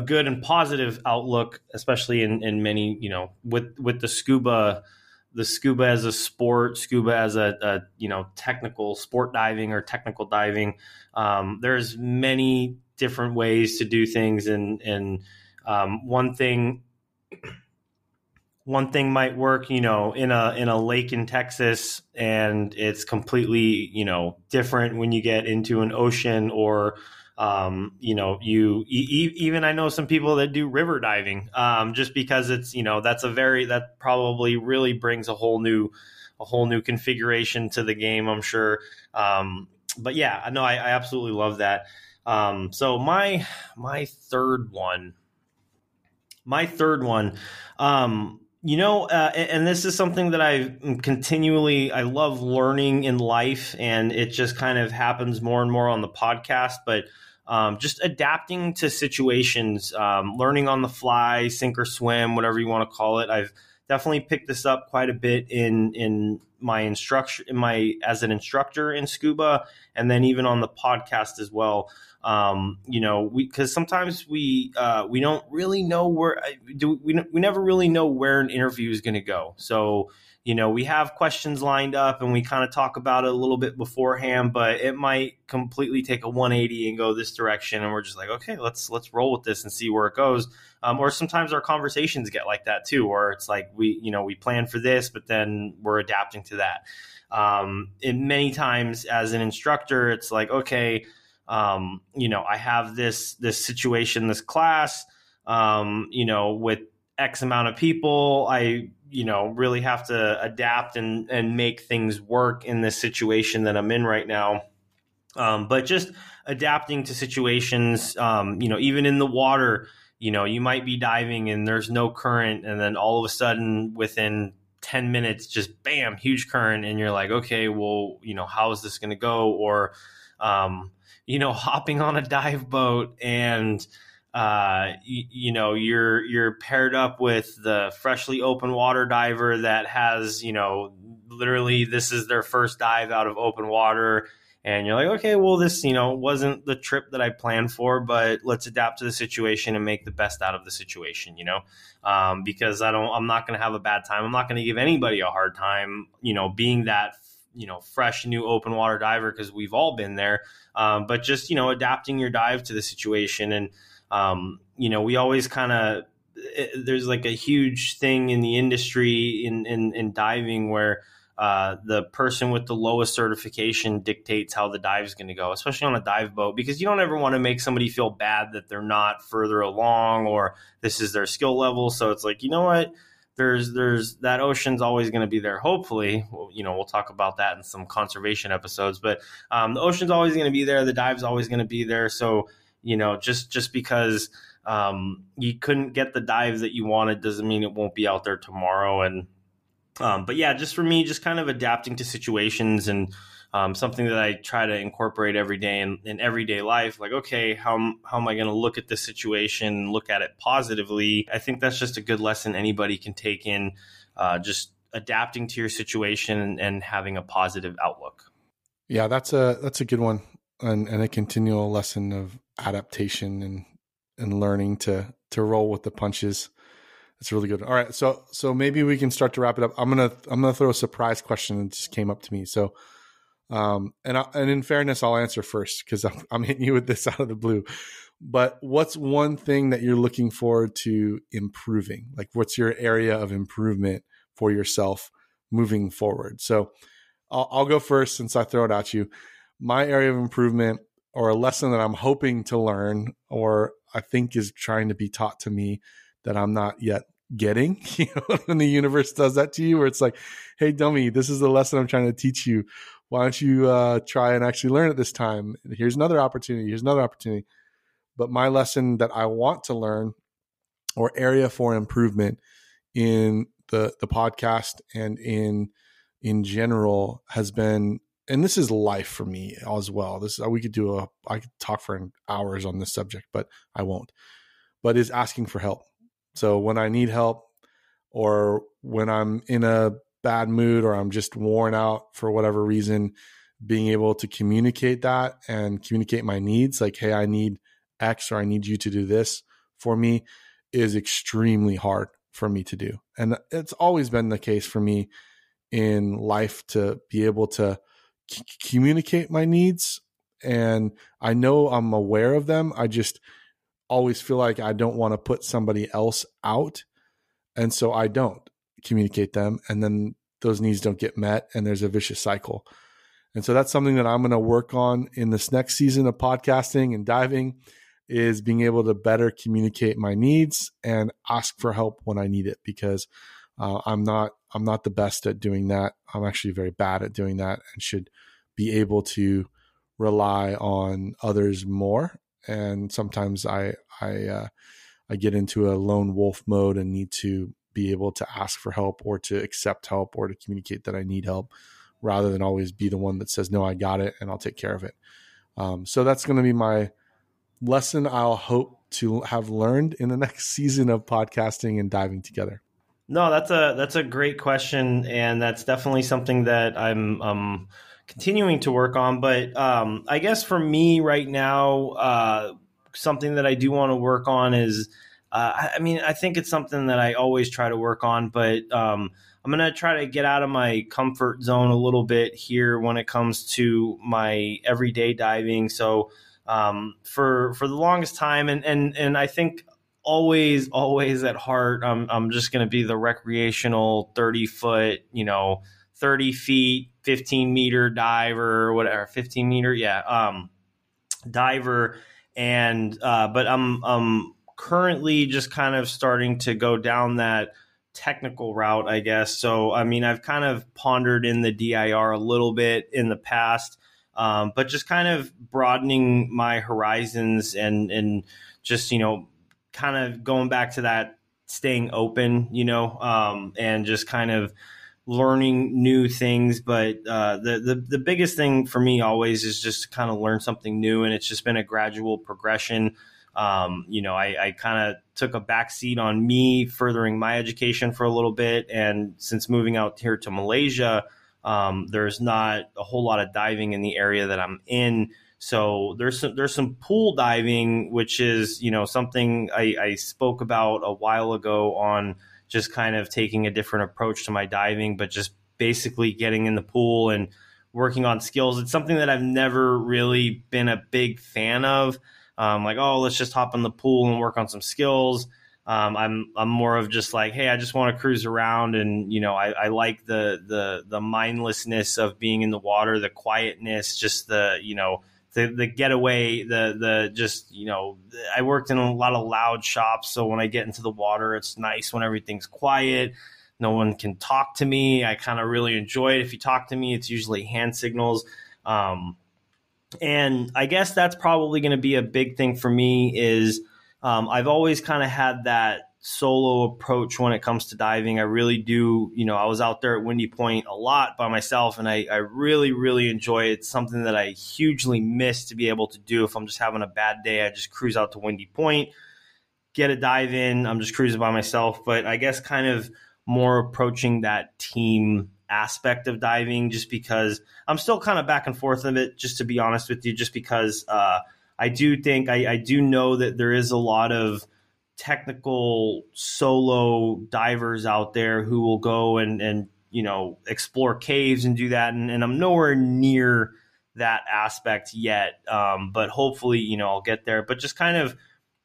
good and positive outlook, especially in many, with the scuba as a sport, scuba as a technical sport diving or technical diving. There's many different ways to do things. And one thing might work, in a lake in Texas, and it's completely, different when you get into an ocean or, even I know some people that do river diving, just because it's, that probably really brings a whole new configuration to the game, I'm sure. But yeah, no, I absolutely love that. So my third one, and this is something that I love learning in life, and it just kind of happens more and more on the podcast, but just adapting to situations, learning on the fly, sink or swim, whatever you want to call it. I've definitely picked this up quite a bit in my instruction, as an instructor in scuba, and then even on the podcast as well. Because sometimes we don't really know we never really know where an interview is going to go. So, we have questions lined up and we kind of talk about it a little bit beforehand, but it might completely take a 180 and go this direction. And we're just like, okay, let's roll with this and see where it goes. Or sometimes our conversations get like that too, or it's like we plan for this, but then we're adapting to that. And many times as an instructor, it's like, okay, I have this situation, this class, with X amount of people, I, really have to adapt and make things work in this situation that I'm in right now. But just adapting to situations, even in the water, you might be diving and there's no current. And then all of a sudden within 10 minutes, just bam, huge current. And you're like, okay, well, how is this going to go? Or, hopping on a dive boat and, you're paired up with the freshly open water diver that has, literally this is their first dive out of open water. And you're like, okay, well, this, wasn't the trip that I planned for, but let's adapt to the situation and make the best out of the situation, because I'm not going to have a bad time. I'm not going to give anybody a hard time, being that fresh new open water diver, because we've all been there. But just, adapting your dive to the situation. And, we always there's like a huge thing in the industry in diving where the person with the lowest certification dictates how the dive is going to go, especially on a dive boat, because you don't ever want to make somebody feel bad that they're not further along or this is their skill level. So it's like, what? There's that ocean's always going to be there. Hopefully, we'll talk about that in some conservation episodes, but, the ocean's always going to be there. The dive's always going to be there. So, just because, you couldn't get the dive that you wanted doesn't mean it won't be out there tomorrow. And, but yeah, just for me, just kind of adapting to situations and, something that I try to incorporate every day in everyday life. Like, okay, how am I going to look at this situation, look at it positively? I think that's just a good lesson anybody can take in, just adapting to your situation and having a positive outlook. Yeah, that's a good one. And a continual lesson of adaptation and learning to roll with the punches. That's really good. All right. So maybe we can start to wrap it up. I'm going to throw a surprise question that just came up to me. So, and in fairness, I'll answer first because I'm hitting you with this out of the blue, but what's one thing that you're looking forward to improving? Like, what's your area of improvement for yourself moving forward? So I'll go first since I throw it at you. My area of improvement or a lesson that I'm hoping to learn, or I think is trying to be taught to me that I'm not yet getting, you know, when the universe does that to you, where it's like, hey, dummy, this is the lesson I'm trying to teach you. Why don't you try and actually learn it this time? Here's another opportunity. Here's another opportunity. But my lesson that I want to learn, or area for improvement in the podcast and in general, has been, and this is life for me as well. I could talk for hours on this subject, but I won't. But is asking for help. So when I need help, or when I'm in a bad mood, or I'm just worn out for whatever reason, being able to communicate that and communicate my needs, like, hey, I need X, or I need you to do this for me, is extremely hard for me to do. And it's always been the case for me in life to be able to communicate my needs. And I know I'm aware of them. I just always feel like I don't want to put somebody else out. And so I don't communicate them. And then those needs don't get met. And there's a vicious cycle. And so that's something that I'm going to work on in this next season of podcasting and diving, is being able to better communicate my needs and ask for help when I need it, because I'm not the best at doing that. I'm actually very bad at doing that, and should be able to rely on others more. And sometimes I get into a lone wolf mode and need to be able to ask for help, or to accept help, or to communicate that I need help, rather than always be the one that says, no, I got it and I'll take care of it. So that's going to be my lesson I'll hope to have learned in the next season of podcasting and diving together. No, that's a great question. And that's definitely something that I'm continuing to work on. But I guess for me right now, something that I do want to work on is, I think it's something that I always try to work on, but I'm going to try to get out of my comfort zone a little bit here when it comes to my everyday diving. So for the longest time, and I think always at heart, I'm just going to be the recreational 30-foot, 30 feet, 15-meter diver, whatever, 15-meter, diver. And but I'm currently just kind of starting to go down that technical route, I guess. So, I mean, I've kind of pondered in the DIR a little bit in the past, but just kind of broadening my horizons and just, kind of going back to that staying open, and just kind of learning new things. But the biggest thing for me always is just to kind of learn something new. And it's just been a gradual progression. I kind of took a backseat on me furthering my education for a little bit. And since moving out here to Malaysia, there's not a whole lot of diving in the area that I'm in. So there's some pool diving, which is, something I spoke about a while ago on just kind of taking a different approach to my diving, but just basically getting in the pool and working on skills. It's something that I've never really been a big fan of. Let's just hop in the pool and work on some skills. I'm more of just like, hey, I just want to cruise around. And, I like the mindlessness of being in the water, the quietness, just the getaway, I worked in a lot of loud shops. So when I get into the water, it's nice when everything's quiet. No one can talk to me. I kind of really enjoy it. If you talk to me, it's usually hand signals. And I guess that's probably going to be a big thing for me is I've always kind of had that solo approach when it comes to diving. I really do. I was out there at Windy Point a lot by myself, and I really, really enjoy it. It's something that I hugely miss to be able to do. If I'm just having a bad day, I just cruise out to Windy Point, get a dive in. I'm just cruising by myself. But I guess kind of more approaching that team aspect of diving, just because I'm still kind of back and forth of it, just to be honest with you, just because I do think I do know that there is a lot of technical solo divers out there who will go and you know, explore caves and do that. And I'm nowhere near that aspect yet. But hopefully, you know, I'll get there, but just kind of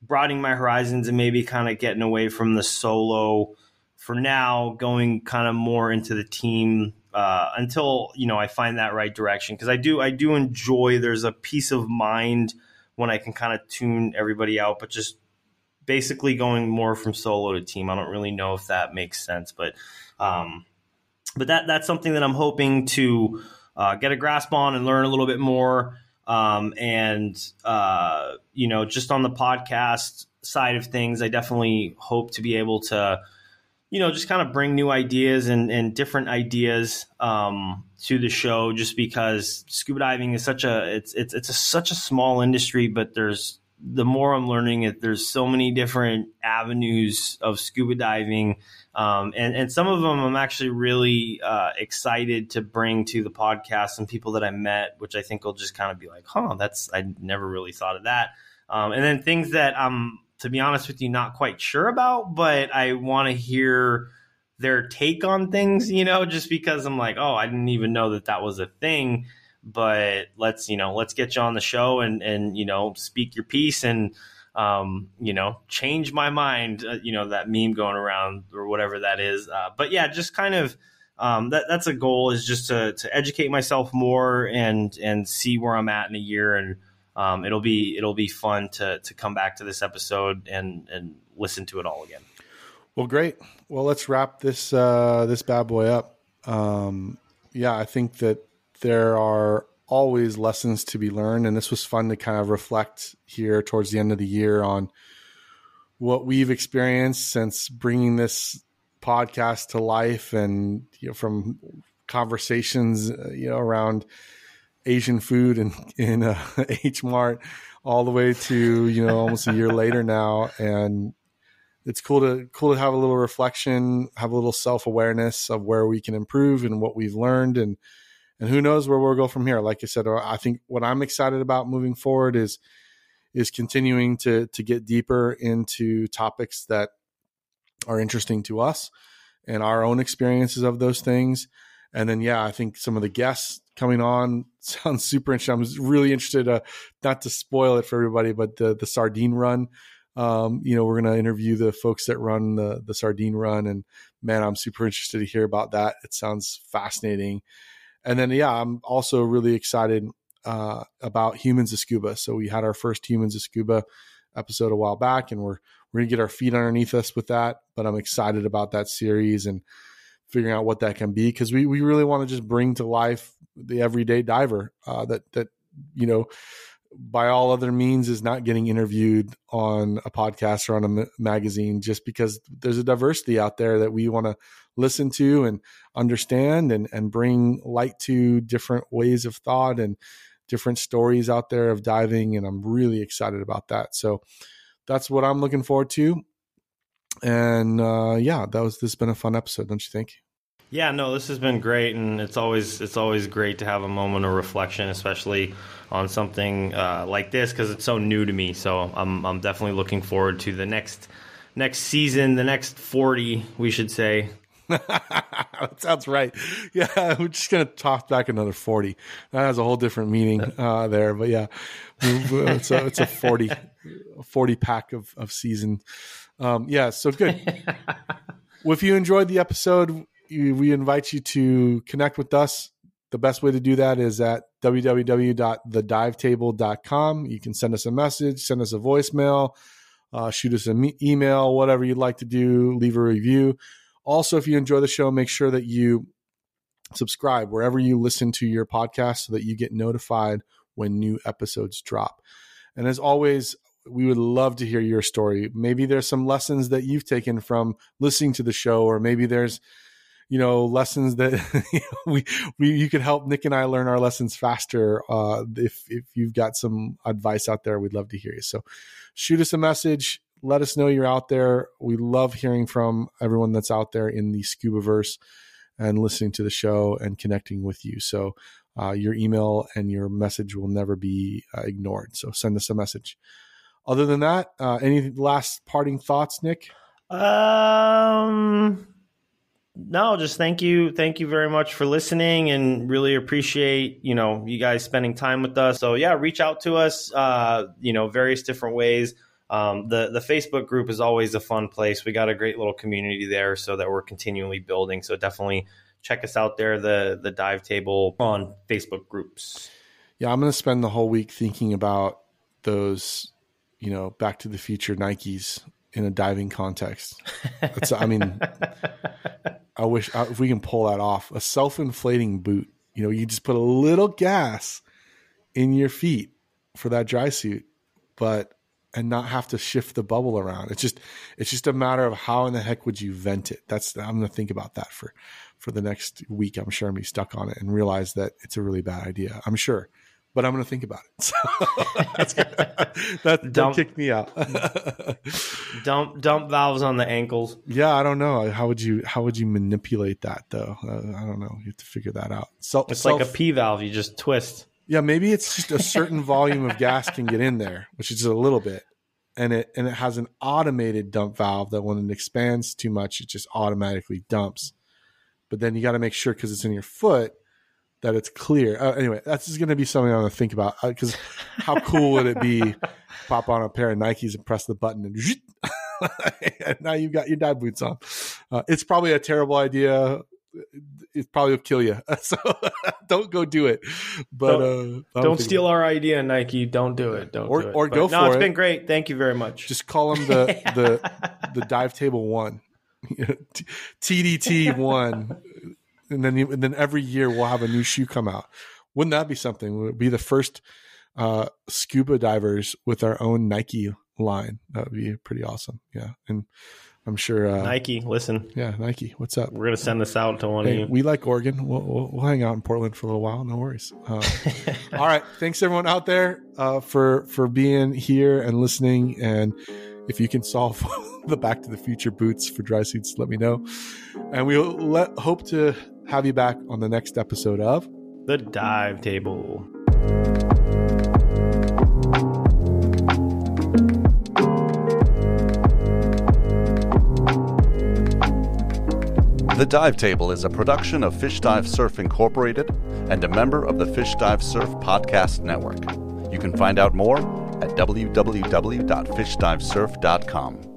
broadening my horizons and maybe kind of getting away from the solo for now, going kind of more into the team until, you know, I find that right direction. Cause I do enjoy, there's a peace of mind when I can kind of tune everybody out, but just basically going more from solo to team. I don't really know if that makes sense, but that's something that I'm hoping to get a grasp on and learn a little bit more. And you know, just on the podcast side of things, I definitely hope to be able to, you know, just kind of bring new ideas and different ideas to the show, just because scuba diving is such a, it's such a small industry, but there's, the more I'm learning it, there's so many different avenues of scuba diving. And some of them I'm actually really excited to bring to the podcast, and people that I met, which I think will just kind of be like, huh, I never really thought of that. And then things that I'm, to be honest with you, not quite sure about, but I want to hear their take on things, you know, just because I'm like, oh, I didn't even know that that was a thing. But let's get you on the show and, you know, speak your piece and, you know, change my mind, you know, that meme going around or whatever that is. But yeah, just kind of, that's a goal, is just to educate myself more and see where I'm at in a year. And, it'll be fun to come back to this episode and listen to it all again. Well, great. Well, let's wrap this, this bad boy up. Yeah, I think that there are always lessons to be learned, and this was fun to kind of reflect here towards the end of the year on what we've experienced since bringing this podcast to life, and, you know, from conversations, you know, around Asian food and in H Mart, all the way to, you know, almost a year later now. And it's cool to have a little reflection, have a little self-awareness of where we can improve and what we've learned, and who knows where we'll go from here. Like I said, I think what I'm excited about moving forward is continuing to get deeper into topics that are interesting to us and our own experiences of those things. And then, yeah, I think some of the guests coming on sounds super interesting. I'm really interested, not to spoil it for everybody, but the sardine run. You know, we're going to interview the folks that run the sardine run, and man, I'm super interested to hear about that. It sounds fascinating. And then, yeah, I'm also really excited about Humans of Scuba. So we had our first Humans of Scuba episode a while back, and we're going to get our feet underneath us with that. But I'm excited about that series and figuring out what that can be, because we really want to just bring to life the everyday diver that you know, by all other means is not getting interviewed on a podcast or on a magazine, just because there's a diversity out there that we want to listen to and understand and bring light to different ways of thought and different stories out there of diving. And I'm really excited about that. So that's what I'm looking forward to. And yeah, this has been a fun episode, don't you think? Yeah, no, this has been great, and it's always great to have a moment of reflection, especially on something like this, because it's so new to me. So I'm definitely looking forward to the next season, the next 40, we should say. That sounds right. Yeah, we're just gonna toss back another 40. That has a whole different meaning there, but yeah, it's a 40 pack of season. Yeah, so good. Well, if you enjoyed the episode, we invite you to connect with us. The best way to do that is at www.thedivetable.com. You can send us a message, send us a voicemail, shoot us an email, whatever you'd like to do, leave a review. Also, if you enjoy the show, make sure that you subscribe wherever you listen to your podcast so that you get notified when new episodes drop. And as always, we would love to hear your story. Maybe there's some lessons that you've taken from listening to the show, or maybe there's, you know, lessons that you could help Nick and I learn our lessons faster. If you've got some advice out there, we'd love to hear you. So shoot us a message, Let us know you're out there. We love hearing from everyone that's out there in the Scubaverse and listening to the show and connecting with you. So your email and your message will never be ignored. So send us a message. Other than that, any last parting thoughts, Nick? No, just thank you. Thank you very much for listening, and really appreciate, you guys spending time with us. So yeah, reach out to us, various different ways. The Facebook group is always a fun place. We got a great little community there, so that we're continually building. So definitely check us out there, the Dive Table on Facebook groups. Yeah, I'm going to spend the whole week thinking about those, Back to the Future Nikes in a diving context. I wish if we can pull that off, a self-inflating boot. You just put a little gas in your feet for that dry suit, and not have to shift the bubble around. It's just a matter of how in the heck would you vent it. I'm going to think about that for the next week. I'm sure I'm going to be stuck on it and realize that it's a really bad idea. I'm sure, but I'm going to think about it. So that kicked me out. Dump valves on the ankles. Yeah. I don't know. How would you manipulate that though? I don't know. You have to figure that out. It's like a P valve. You just twist. Yeah, maybe it's just a certain volume of gas can get in there, which is a little bit, and it has an automated dump valve that when it expands too much, it just automatically dumps. But then you got to make sure, because it's in your foot, that it's clear. Anyway, that's just going to be something I'm going to think about, because how cool would it be? Pop on a pair of Nikes and press the button, and now you've got your dive boots on. It's probably a terrible idea. It probably will kill you. So don't go do it. But don't steal our idea, Nike. Don't do it. It's been great. Thank you very much. Just call them the Dive Table One, TDT One, and then every year we'll have a new shoe come out. Wouldn't that be something? We'll be the first scuba divers with our own Nike line. That would be pretty awesome. Yeah, and I'm sure Nike, listen. Yeah, Nike, what's up? We're gonna send this out to one of you. We like Oregon. We'll hang out in Portland for a little while. No worries. All right. Thanks everyone out there for being here and listening. And if you can solve the Back to the Future boots for dry suits, let me know. And we'll hope to have you back on the next episode of The Dive Table. The Dive Table is a production of Fish Dive Surf Incorporated and a member of the Fish Dive Surf Podcast Network. You can find out more at www.fishdivesurf.com.